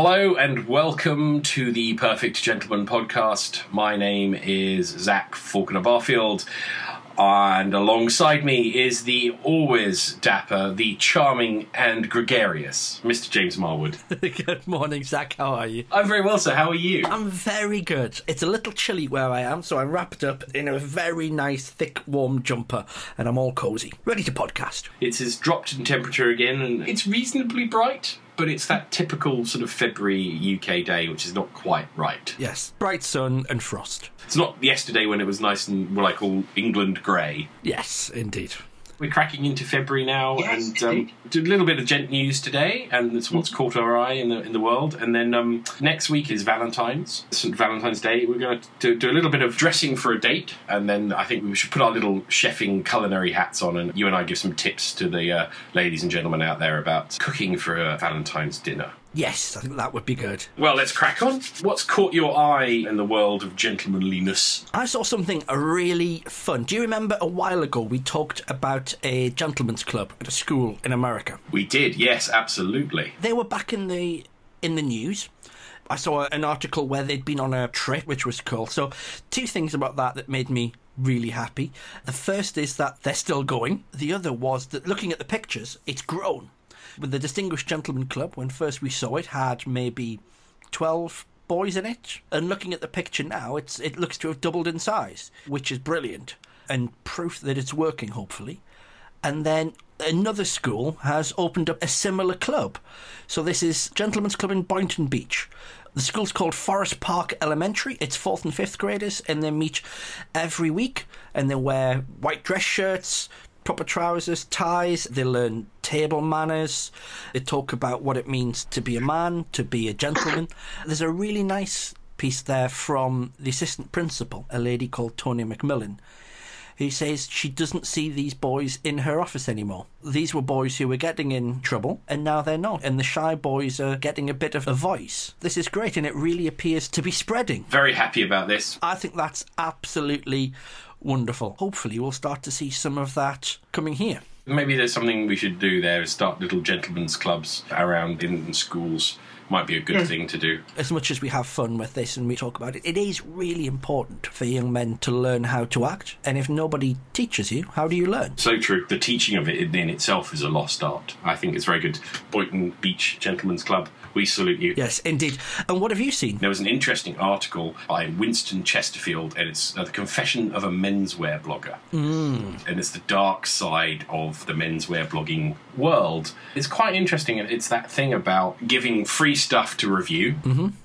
Hello and welcome to the Perfect Gentleman Podcast. My name is Zach Faulkner-Barfield, and alongside me is the always dapper, the charming and gregarious Mr. James Marwood. Good morning, Zach. How are you? I'm very well, sir. How are you? I'm very good. It's a little chilly where I am, so I'm wrapped up in a very nice, thick, warm jumper, and I'm all cosy, ready to podcast. It has dropped in temperature again, and it's reasonably bright. But it's that typical sort of February UK day, which is not quite right. Yes, bright sun and frost. It's not yesterday when it was nice and what I call England grey. Yes, indeed. We're cracking into February now, yes, and do a little bit of gent news today, and it's what's caught our eye in the world. And then next week is Valentine's, St. Valentine's Day. We're going to do a little bit of dressing for a date, and then I think we should put our little chefing culinary hats on, and you and I give some tips to the ladies and gentlemen out there about cooking for a Valentine's dinner. Yes, I think that would be good. Well, let's crack on. What's caught your eye in the world of gentlemanliness? I saw something really fun. Do you remember a while ago we talked about a gentleman's club at a school in America? We did, yes, absolutely. They were back in the news. I saw an article where they'd been on a trip, which was cool. So two things about that made me really happy. The first is that they're still going. The other was that looking at the pictures, it's grown. But the Distinguished Gentleman Club, when first we saw it, had maybe 12 boys in it. And looking at the picture now, it looks to have doubled in size, which is brilliant and proof that it's working, hopefully. And then another school has opened up a similar club. So this is Gentlemen's Club in Boynton Beach. The school's called Forest Park Elementary. It's 4th and 5th graders, and they meet every week, and they wear white dress shirts, proper trousers, ties. They learn table manners. They talk about what it means to be a man, to be a gentleman. There's a really nice piece there from the assistant principal, a lady called Tony McMillan, who says she doesn't see these boys in her office anymore. These were boys who were getting in trouble, and now they're not. And the shy boys are getting a bit of a voice. This is great, and it really appears to be spreading. Very happy about this. I think that's absolutely wonderful. Hopefully we'll start to see some of that coming here. Maybe there's something we should do there, is start little gentlemen's clubs around in schools. Might be a good thing to do. As much as we have fun with this and we talk about it, it is really important for young men to learn how to act. And if nobody teaches you, how do you learn? So true. The teaching of it in itself is a lost art. I think it's very good. Boynton Beach Gentlemen's Club, we salute you. Yes, indeed. And what have you seen? There was an interesting article by Winston Chesterfield, and it's The Confession of a Menswear Blogger. Mm. And it's the dark side of the menswear blogging world. It's quite interesting. It's that thing about giving free stuff to review,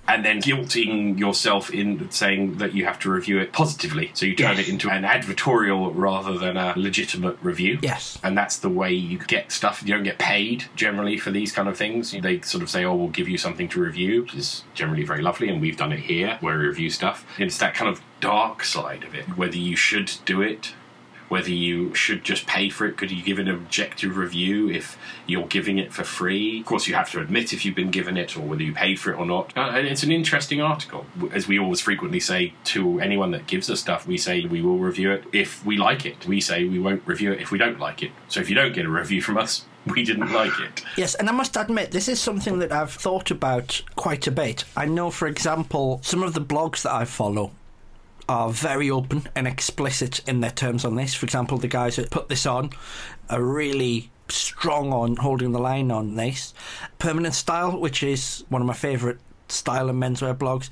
and then guilting yourself in saying that you have to review it positively. So you turn it into an advertorial rather than a legitimate review. Yes. And that's the way you get stuff. You don't get paid generally for these kind of things. They sort of say, oh, we'll give you something to review, which is generally very lovely, and we've done it here where we review stuff. And it's that kind of dark side of it, whether you should do it, whether you should just pay for it. Could you give an objective review if you're giving it for free? Of course, you have to admit if you've been given it or whether you paid for it or not. And it's an interesting article. As we always frequently say to anyone that gives us stuff, we say we will review it if we like it. We say we won't review it if we don't like it. So if you don't get a review from us, we didn't like it. Yes, and I must admit, this is something that I've thought about quite a bit. I know, for example, some of the blogs that I follow are very open and explicit in their terms on this. For example, the guys that put this on are really strong on holding the line on this. Permanent Style, which is one of my favourite style and menswear blogs,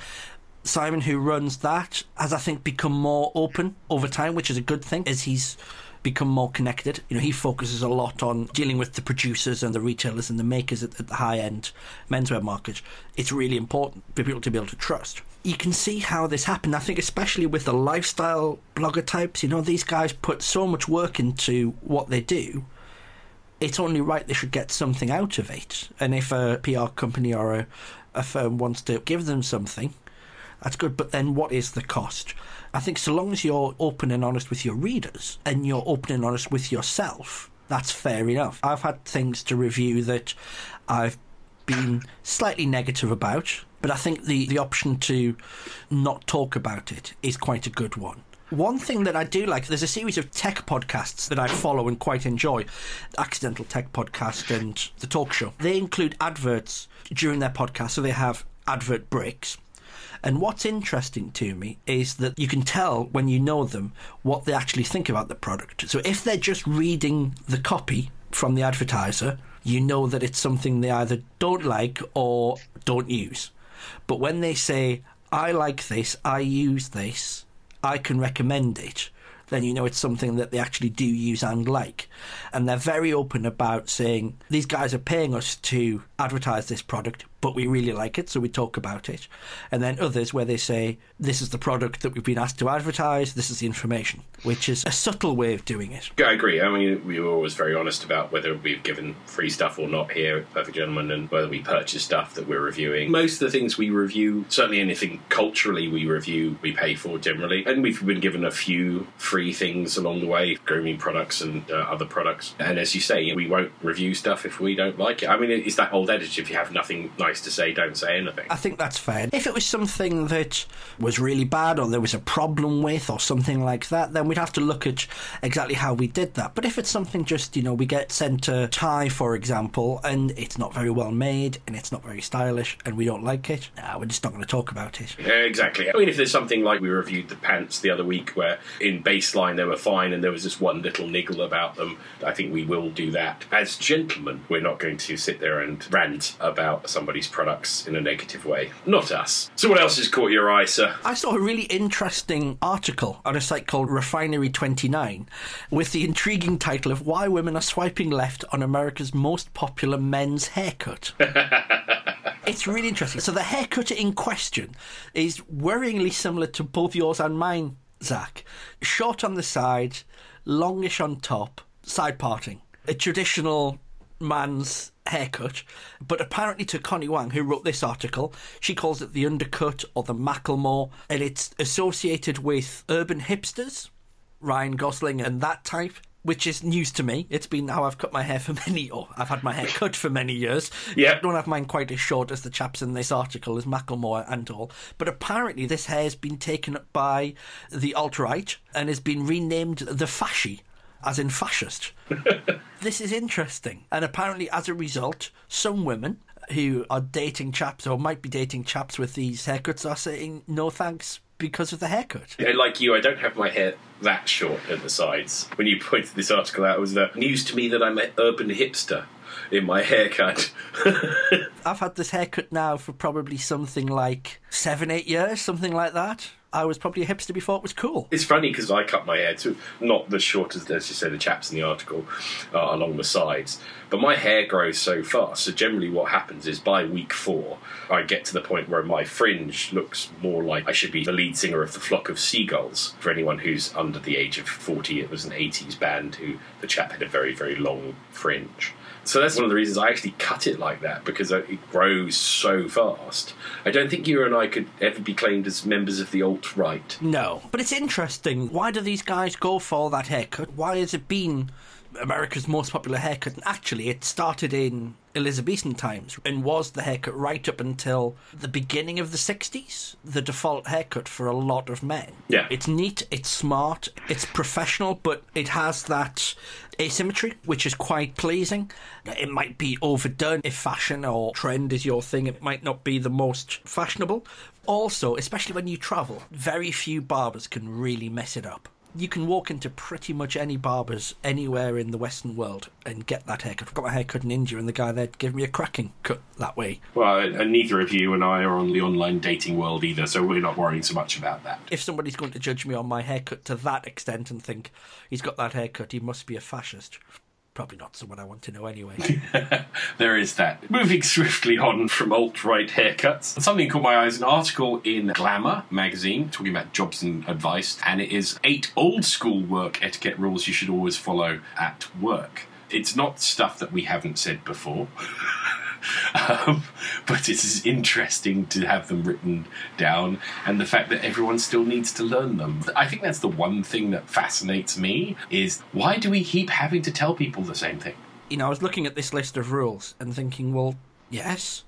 Simon, who runs that, has, I think, become more open over time, which is a good thing, as he's become more connected. You know, he focuses a lot on dealing with the producers and the retailers and the makers at the high-end menswear market. It's really important for people to be able to trust. You can see how this happened, I think, especially with the lifestyle blogger types. You know, these guys put so much work into what they do. It's only right they should get something out of it. And if a PR company or a firm wants to give them something, that's good, but then what is the cost? I think so long as you're open and honest with your readers and you're open and honest with yourself, that's fair enough. I've had things to review that I've been slightly negative about, but I think the option to not talk about it is quite a good one. One thing that I do like, there's a series of tech podcasts that I follow and quite enjoy, Accidental Tech Podcast and The Talk Show. They include adverts during their podcast, so they have advert breaks. And what's interesting to me is that you can tell when you know them what they actually think about the product. So if they're just reading the copy from the advertiser, you know that it's something they either don't like or don't use. But when they say, I like this, I use this, I can recommend it, then you know it's something that they actually do use and like. And they're very open about saying, these guys are paying us to advertise this product, but we really like it, so we talk about it. And then others where they say, this is the product that we've been asked to advertise, this is the information, which is a subtle way of doing it. Yeah, I agree. I mean, we were always very honest about whether we've given free stuff or not here at Perfect Gentleman, and whether we purchase stuff that we're reviewing. Most of the things we review, certainly anything culturally we review, we pay for generally. And we've been given a few free things along the way, grooming products and other products. And as you say, we won't review stuff if we don't like it. I mean, it's that old adage, if you have nothing nice to say, don't say anything. I think that's fair. If it was something that was really bad or there was a problem with or something like that, then we'd have to look at exactly how we did that. But if it's something just, you know, we get sent a tie, for example, and it's not very well made and it's not very stylish and we don't like it, we're just not going to talk about it. Exactly. I mean, if there's something like we reviewed the pants the other week where in baseline they were fine and there was just one little niggle about them, I think we will do that. As gentlemen, we're not going to sit there and rant about somebody products in a negative way. Not us. So what else has caught your eye, sir? I saw a really interesting article on a site called Refinery29 with the intriguing title of Why Women Are Swiping Left on America's Most Popular Men's Haircut. It's really interesting. So the haircut in question is worryingly similar to both yours and mine, Zach. Short on the side, longish on top, side parting. A traditional man's haircut, but apparently to Connie Wang, who wrote this article, she calls it the undercut or the Macklemore, and it's associated with urban hipsters, Ryan Gosling and that type, which is news to me. It's been how I've cut my hair for I've had my hair cut for many years. Yeah. I don't have mine quite as short as the chaps in this article, as Macklemore and all. But apparently this hair has been taken up by the alt-right and has been renamed the fashy, as in fascist. This is interesting. And apparently, as a result, some women who are dating chaps or might be dating chaps with these haircuts are saying no thanks because of the haircut. Yeah, like you, I don't have my hair that short at the sides. When you pointed this article out, it was news to me that I'm an urban hipster in my haircut. I've had this haircut now for probably something like 7-8 years, something like that. I was probably a hipster before it was cool. It's funny because I cut my hair too, not as short as you say the chaps in the article along the sides, but my hair grows so fast. So generally what happens is by week 4, I get to the point where my fringe looks more like I should be the lead singer of the Flock of Seagulls. For anyone who's under the age of 40, it was an 80s band who the chap had a very, very long fringe. So that's one of the reasons I actually cut it like that, because it grows so fast. I don't think you and I could ever be claimed as members of the alt-right. No. But it's interesting. Why do these guys go for that haircut? Why has it been America's most popular haircut? And actually, it started in Elizabethan times and was the haircut right up until the beginning of the 60s, the default haircut for a lot of men. Yeah. It's neat, it's smart, it's professional, but it has that asymmetry, which is quite pleasing. It might be overdone if fashion or trend is your thing. It might not be the most fashionable. Also, especially when you travel, very few barbers can really mess it up. You can walk into pretty much any barbers anywhere in the Western world and get that haircut. I've got my haircut in India and the guy there gave me a cracking cut that way. Well, and neither of you and I are on the online dating world either, so we're not worrying so much about that. If somebody's going to judge me on my haircut to that extent and think, he's got that haircut, he must be a fascist, probably not someone I want to know anyway. There is that. Moving swiftly on from alt-right haircuts, something caught my eye is an article in Glamour magazine talking about jobs and advice, and it is 8 old-school work etiquette rules you should always follow at work. It's not stuff that we haven't said before. But it is interesting to have them written down, and the fact that everyone still needs to learn them. I think that's the one thing that fascinates me, is why do we keep having to tell people the same thing? You know, I was looking at this list of rules and thinking, well, yes,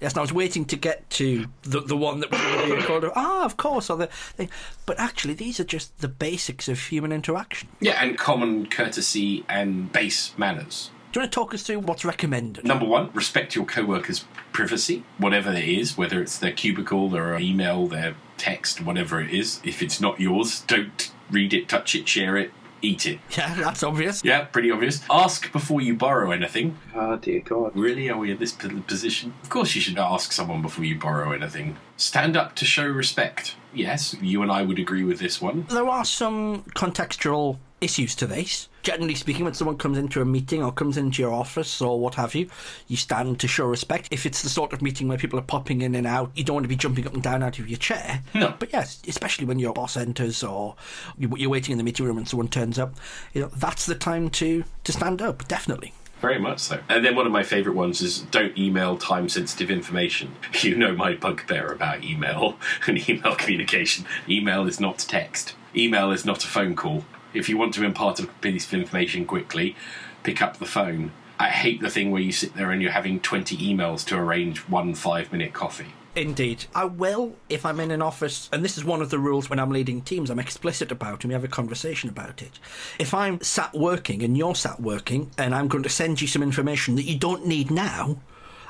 Yes, and I was waiting to get to the one that was going to be recorded. Ah, of course. Or the thing. But actually, these are just the basics of human interaction. Yeah, and common courtesy and base manners. Do you want to talk us through what's recommended? Number one, respect your co-worker's privacy, whatever it is, whether it's their cubicle, their email, their text, whatever it is. If it's not yours, don't read it, touch it, share it, eat it. Yeah, that's obvious. Yeah, pretty obvious. Ask before you borrow anything. Oh, dear God. Really? Are we in this position? Of course you should ask someone before you borrow anything. Stand up to show respect. Yes, you and I would agree with this one. There are some contextual issues to this. Generally speaking, when someone comes into a meeting or comes into your office or what have you, you stand to show respect. If it's the sort of meeting where people are popping in and out, you don't want to be jumping up and down out of your chair. No. But yes, especially when your boss enters or you're waiting in the meeting room and someone turns up, you know, that's the time to stand up, definitely. Very much so. And then one of my favourite ones is don't email time-sensitive information. You know my bugbear about email and email communication. Email is not text. Email is not a phone call. If you want to impart a piece of information quickly, pick up the phone. I hate the thing where you sit there and you're having 20 emails to arrange 1 5-minute coffee. Indeed. I will, if I'm in an office, and this is one of the rules when I'm leading teams, I'm explicit about, and we have a conversation about it. If I'm sat working and you're sat working and I'm going to send you some information that you don't need now,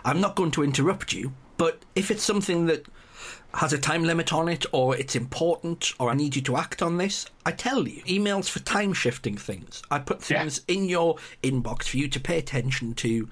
I'm not going to interrupt you. But if it's something that has a time limit on it, or it's important, or I need you to act on this, I tell you. Emails for time-shifting things. I put things in your inbox for you to pay attention to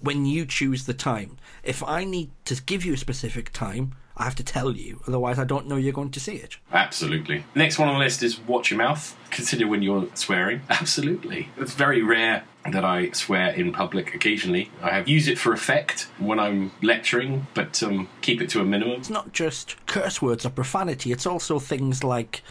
when you choose the time. If I need to give you a specific time, I have to tell you. Otherwise, I don't know you're going to see it. Absolutely. Next one on the list is watch your mouth. Consider when you're swearing. Absolutely. It's very rare that I swear in public occasionally. I have used it for effect when I'm lecturing, but keep it to a minimum. It's not just curse words or profanity, it's also things like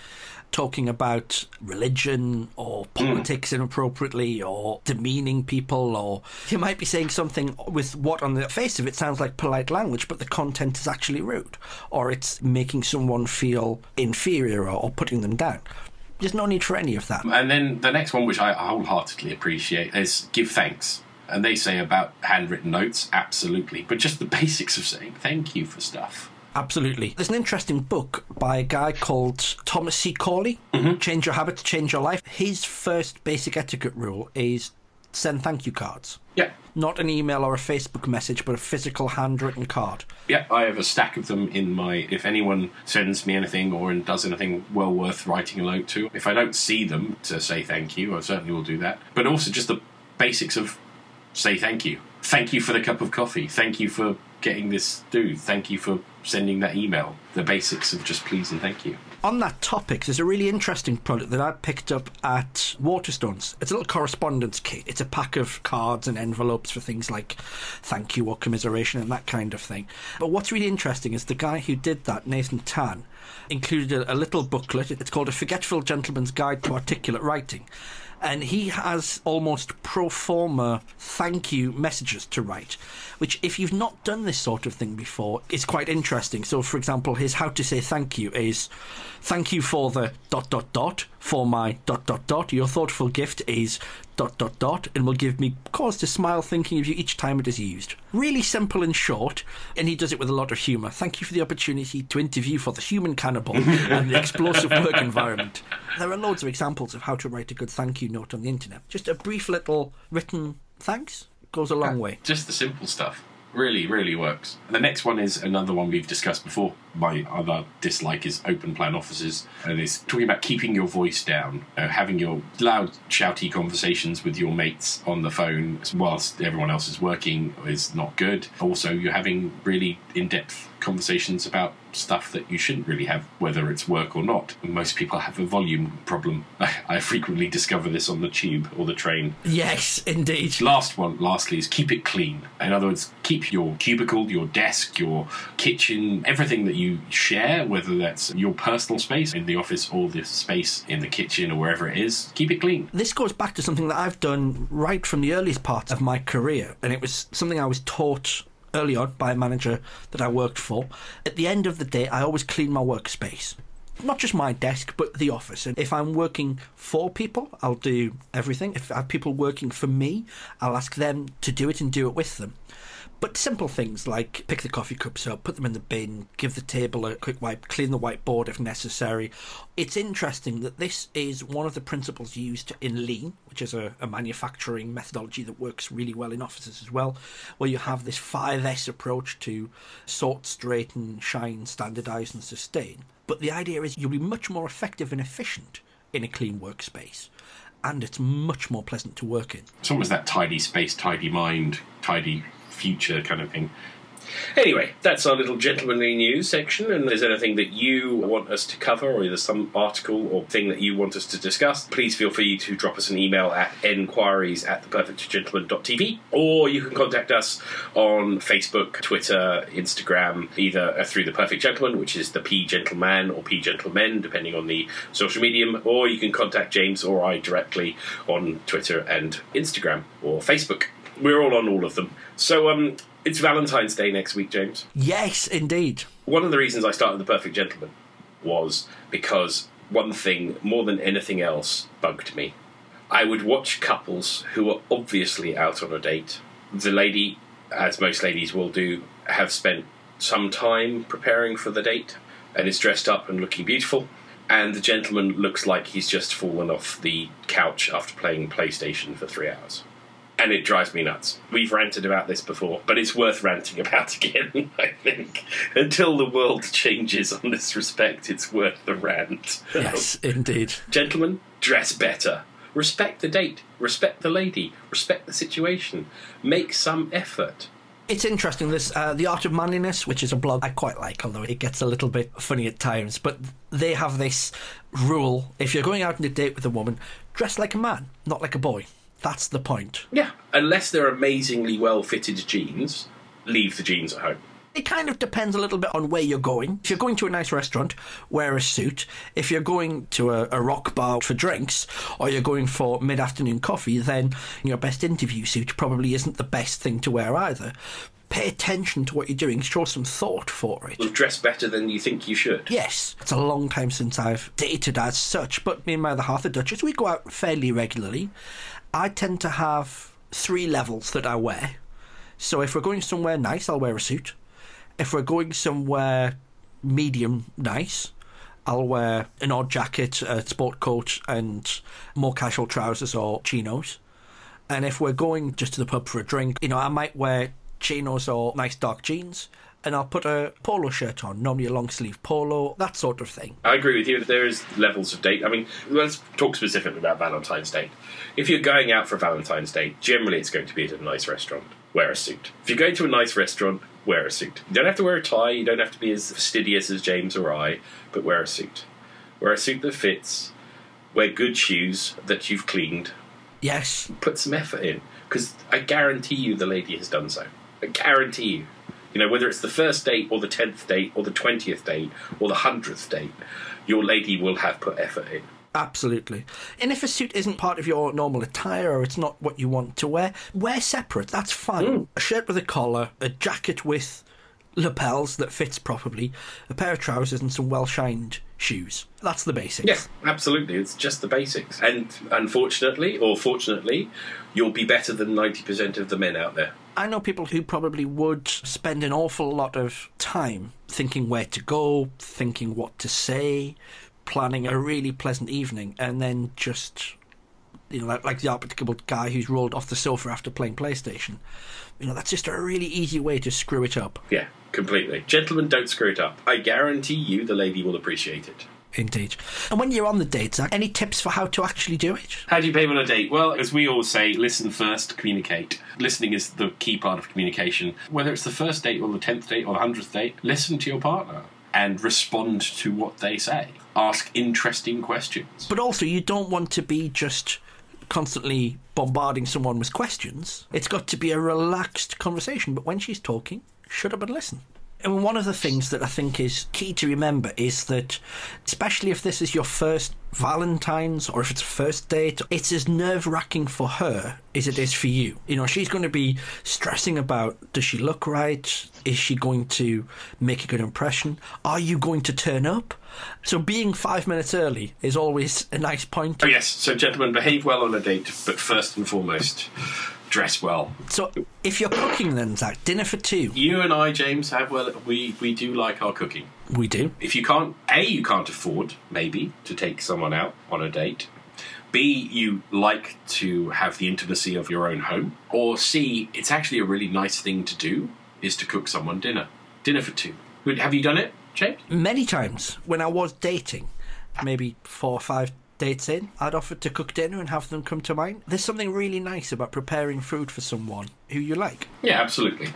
talking about religion or politics inappropriately or demeaning people, or you might be saying something with what on the face of it sounds like polite language, but the content is actually rude, or it's making someone feel inferior or putting them down. There's no need for any of that. And then the next one, which I wholeheartedly appreciate, is give thanks. And they say about handwritten notes, absolutely. But just the basics of saying thank you for stuff. Absolutely. There's an interesting book by a guy called Thomas C. Corley, Change Your Habits, Change Your Life. His first basic etiquette rule is send thank you cards. Yeah. Not an email or a Facebook message, but a physical handwritten card. Yeah, I have a stack of them in my... If anyone sends me anything or does anything well worth writing a note to, if I don't see them to say thank you, I certainly will do that. But also just the basics of say thank you. Thank you for the cup of coffee. Thank you for getting this dude. Thank you for sending that email. The basics of just please and thank you. On that topic, there's a really interesting product that I picked up at Waterstones. It's a little correspondence kit. It's a pack of cards and envelopes for things like thank you or commiseration and that kind of thing. But what's really interesting is the guy who did that, Nathan Tan, included a little booklet. It's called A Forgetful Gentleman's Guide to Articulate Writing. And he has almost pro forma thank you messages to write, which if you've not done this sort of thing before, is quite interesting. So, for example, his how to say thank you is thank you for the ... for my ... Your thoughtful gift is ... and will give me cause to smile thinking of you each time it is used. Really simple and short, and he does it with a lot of humour. Thank you for the opportunity to interview for the human cannibal and the explosive work environment. There are loads of examples of how to write a good thank you note on the internet. Just a brief little written thanks goes a long way. Just the simple stuff. Really, really works. The next one is another one we've discussed before. My other dislike is open plan offices, and it's talking about keeping your voice down, having your loud, shouty conversations with your mates on the phone whilst everyone else is working is not good. Also, you're having really in-depth conversations about stuff that you shouldn't really have, whether it's work or not. Most people have a volume problem. I frequently discover this on the tube or the train. Yes, indeed. Lastly, is keep it clean. In other words, keep your cubicle, your desk, your kitchen, everything that you share, whether that's your personal space in the office or the space in the kitchen or wherever it is, keep it clean. This goes back to something that I've done right from the earliest part of my career, and it was something I was taught early on by a manager that I worked for. At the end of the day, I always clean my workspace. Not just my desk, but the office. And if I'm working for people, I'll do everything. If I have people working for me, I'll ask them to do it and do it with them. But simple things like pick the coffee cups up, put them in the bin, give the table a quick wipe, clean the whiteboard if necessary. It's interesting that this is one of the principles used in Lean, which is a manufacturing methodology that works really well in offices as well, where you have this 5S approach to sort, straighten, shine, standardise and sustain. But the idea is you'll be much more effective and efficient in a clean workspace. And it's much more pleasant to work in. It's almost that tidy space, tidy mind, tidy future kind of thing. Anyway, that's our little gentlemanly news section, and if there's anything that you want us to cover or there's some article or thing that you want us to discuss, please feel free to drop us an email at enquiries@theperfectgentleman.tv, or you can contact us on Facebook, Twitter, Instagram, either through The Perfect Gentleman, which is the P Gentleman or P Gentlemen, depending on the social medium, or you can contact James or I directly on Twitter and Instagram or Facebook. We're all on all of them. So, it's Valentine's Day next week, James. Yes, indeed. One of the reasons I started The Perfect Gentleman was because one thing, more than anything else, bugged me. I would watch couples who were obviously out on a date. The lady, as most ladies will do, have spent some time preparing for the date and is dressed up and looking beautiful. And the gentleman looks like he's just fallen off the couch after playing PlayStation for 3 hours. And it drives me nuts. We've ranted about this before, but it's worth ranting about again, I think. Until the world changes on this respect, it's worth the rant. Yes, indeed. Gentlemen, dress better. Respect the date. Respect the lady. Respect the situation. Make some effort. It's interesting, this The Art of Manliness, which is a blog I quite like, although it gets a little bit funny at times, but they have this rule. If you're going out on a date with a woman, dress like a man, not like a boy. That's the point. Yeah, unless they're amazingly well-fitted jeans, leave the jeans at home. It kind of depends a little bit on where you're going. If you're going to a nice restaurant, wear a suit. If you're going to a rock bar for drinks, or you're going for mid-afternoon coffee, then your best interview suit probably isn't the best thing to wear either. Pay attention to what you're doing. Show some thought for it. Well, dress better than you think you should. Yes. It's a long time since I've dated as such, but me and my other half, the Duchess, we go out fairly regularly. I tend to have 3 levels that I wear. So if we're going somewhere nice, I'll wear a suit. If we're going somewhere medium nice, I'll wear an odd jacket, a sport coat and more casual trousers or chinos. And if we're going just to the pub for a drink, you know, I might wear chinos or nice dark jeans. And I'll put a polo shirt on, normally a long-sleeve polo, that sort of thing. I agree with you. There is levels of date. I mean, let's talk specifically about Valentine's Day. If you're going out for a Valentine's Day, generally it's going to be at a nice restaurant. Wear a suit. If you're going to a nice restaurant, wear a suit. You don't have to wear a tie. You don't have to be as fastidious as James or I, but wear a suit. Wear a suit that fits. Wear good shoes that you've cleaned. Yes. Put some effort in, because I guarantee you the lady has done so. I guarantee you. You know, whether it's the first date or the 10th date or the 20th date or the 100th date, your lady will have put effort in. Absolutely. And if a suit isn't part of your normal attire or it's not what you want to wear, wear separate. That's fine. A shirt with a collar, a jacket with lapels that fits properly, a pair of trousers and some well-shined shoes. That's the basics. Yes, absolutely. It's just the basics. And unfortunately, or fortunately, you'll be better than 90% of the men out there. I know people who probably would spend an awful lot of time thinking where to go, thinking what to say, planning a really pleasant evening, and then just, you know, like the unpredictable guy who's rolled off the sofa after playing PlayStation. You know, that's just a really easy way to screw it up. Yeah, completely. Gentlemen, don't screw it up. I guarantee you the lady will appreciate it. Indeed. And when you're on the date, Zach, any tips for how to actually do it? How do you pay on a date? Well, as we all say, listen first, communicate. Listening is the key part of communication. Whether it's the first date or the 10th date or the 100th date, listen to your partner and respond to what they say. Ask interesting questions. But also, you don't want to be just constantly bombarding someone with questions. It's got to be a relaxed conversation. But when she's talking, shut up and listen. And one of the things that I think is key to remember is that, especially if this is your first Valentine's or if it's a first date, it's as nerve-wracking for her as it is for you. You know, she's going to be stressing about, does she look right? Is she going to make a good impression? Are you going to turn up? So being 5 minutes early is always a nice point. Oh, yes. So, gentlemen, behave well on a date, but first and foremost, dress well. So if you're cooking then, Zach, dinner for two. You and I, James, we do like our cooking. We do. If you can't, A, you can't afford, maybe, to take someone out on a date. B, you like to have the intimacy of your own home. Or C, it's actually a really nice thing to do, is to cook someone dinner. Dinner for two. Have you done it, James? Many times. When I was dating, maybe 4 or 5 dates in, I'd offered to cook dinner and have them come to mine. There's something really nice about preparing food for someone who you like. Yeah, absolutely.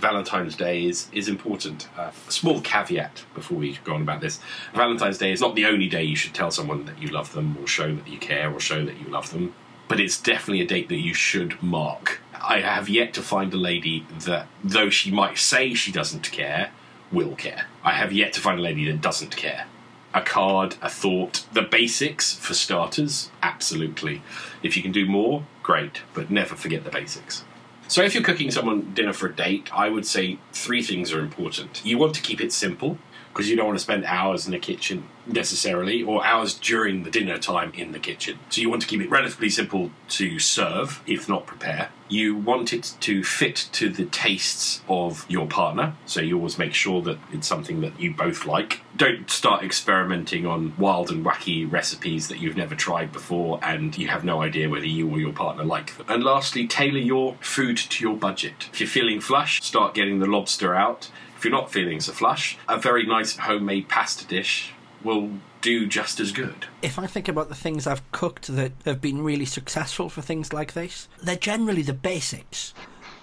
Valentine's Day is important. Small caveat before we go on about this. Valentine's Day is not the only day you should tell someone that you love them or show that you care or show that you love them, but it's definitely a date that you should mark. I have yet to find a lady that, though she might say she doesn't care, will care. I have yet to find a lady that doesn't care. A card, a thought, the basics for starters, absolutely. If you can do more, great, but never forget the basics. So if you're cooking someone dinner for a date, I would say 3 things are important. You want to keep it simple, because you don't want to spend hours in the kitchen necessarily, or hours during the dinner time in the kitchen. So you want to keep it relatively simple to serve, if not prepare. You want it to fit to the tastes of your partner, so you always make sure that it's something that you both like. Don't start experimenting on wild and wacky recipes that you've never tried before and you have no idea whether you or your partner like them. And lastly, tailor your food to your budget. If you're feeling flush, start getting the lobster out. If you're not feeling so flush, a very nice homemade pasta dish will do just as good. If I think about the things I've cooked that have been really successful for things like this, they're generally the basics.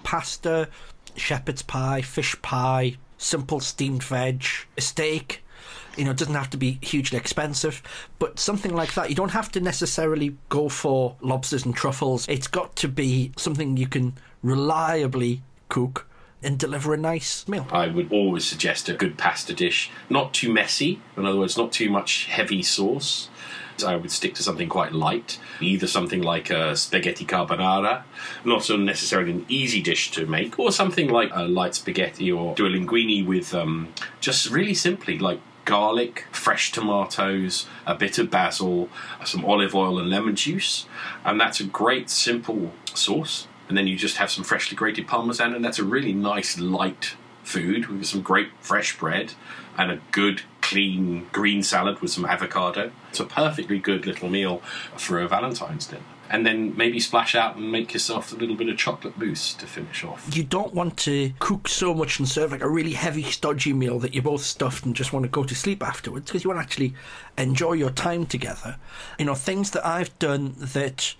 Pasta, shepherd's pie, fish pie, simple steamed veg, a steak. You know, it doesn't have to be hugely expensive, but something like that. You don't have to necessarily go for lobsters and truffles. It's got to be something you can reliably cook and deliver a nice meal. I would always suggest a good pasta dish. Not too messy, in other words, not too much heavy sauce. So I would stick to something quite light, either something like a spaghetti carbonara, not necessarily an easy dish to make, or something like a light spaghetti, or do a linguine with just really simply like garlic, fresh tomatoes, a bit of basil, some olive oil and lemon juice. And that's a great simple sauce. And then you just have some freshly grated parmesan, and that's a really nice light food with some great fresh bread and a good clean green salad with some avocado. It's a perfectly good little meal for a Valentine's dinner. And then maybe splash out and make yourself a little bit of chocolate mousse to finish off. You don't want to cook so much and serve like a really heavy, stodgy meal that you're both stuffed and just want to go to sleep afterwards, because you want to actually enjoy your time together. You know, things that I've done that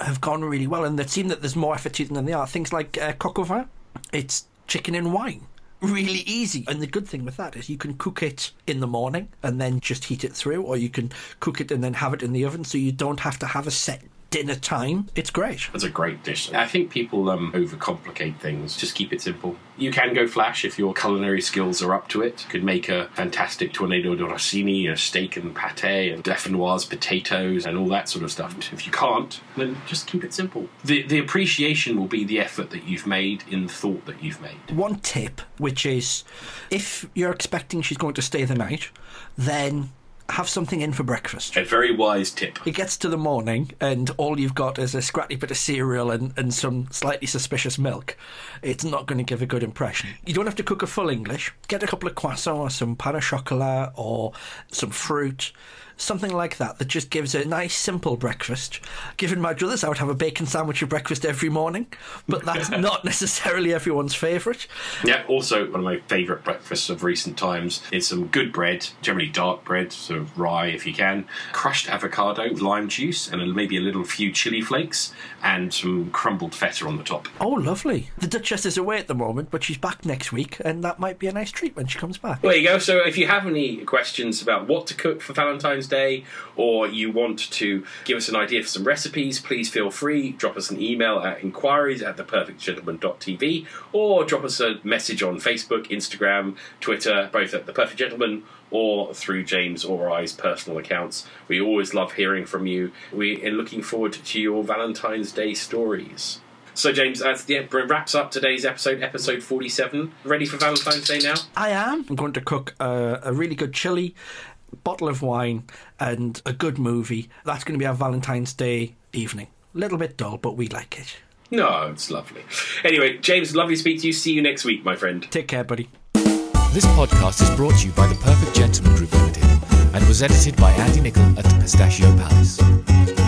have gone really well, and it seems that there's more effort to them than they are. Things like coq au vin, it's chicken and wine. Really easy. And the good thing with that is you can cook it in the morning and then just heat it through, or you can cook it and then have it in the oven, so you don't have to have a set dinner time. It's great. That's a great dish. I think people overcomplicate things. Just keep it simple. You can go flash if your culinary skills are up to it. You could make a fantastic tornado de rossini, a steak and pâté, and dauphinoise potatoes, and all that sort of stuff. If you can't, then just keep it simple. The appreciation will be the effort that you've made in the thought that you've made. One tip, which is, if you're expecting she's going to stay the night, then have something in for breakfast. A very wise tip. It gets to the morning and all you've got is a scratchy bit of cereal and some slightly suspicious milk. It's not going to give a good impression. You don't have to cook a full English. Get a couple of croissants or some pan au chocolat or some fruit. Something like that just gives a nice, simple breakfast. Given my druthers, I would have a bacon sandwich for breakfast every morning, but that's not necessarily everyone's favourite. Yeah, also one of my favourite breakfasts of recent times is some good bread, generally dark bread, sort of rye if you can, crushed avocado, lime juice, and maybe a little few chilli flakes, and some crumbled feta on the top. Oh, lovely. The Duchess is away at the moment, but she's back next week, and that might be a nice treat when she comes back. There you go. So if you have any questions about what to cook for Valentine's Day, or you want to give us an idea for some recipes, please feel free. Drop us an email at inquiries@theperfectgentleman.tv, or drop us a message on Facebook, Instagram, Twitter, both at The Perfect Gentleman or through James or I's personal accounts. We always love hearing from you. We are looking forward to your Valentine's Day stories. So, James, that wraps up today's episode, episode 47. Ready for Valentine's Day now? I am. I'm going to cook a really good chili, bottle of wine and a good movie. That's going to be our Valentine's Day evening. A little bit dull, but we like it. No, it's lovely. Anyway, James, lovely to speak to you. See you next week, my friend. Take care, buddy. This podcast is brought to you by The Perfect Gentleman Group Limited and was edited by Andy Nickel at the Pistachio Palace.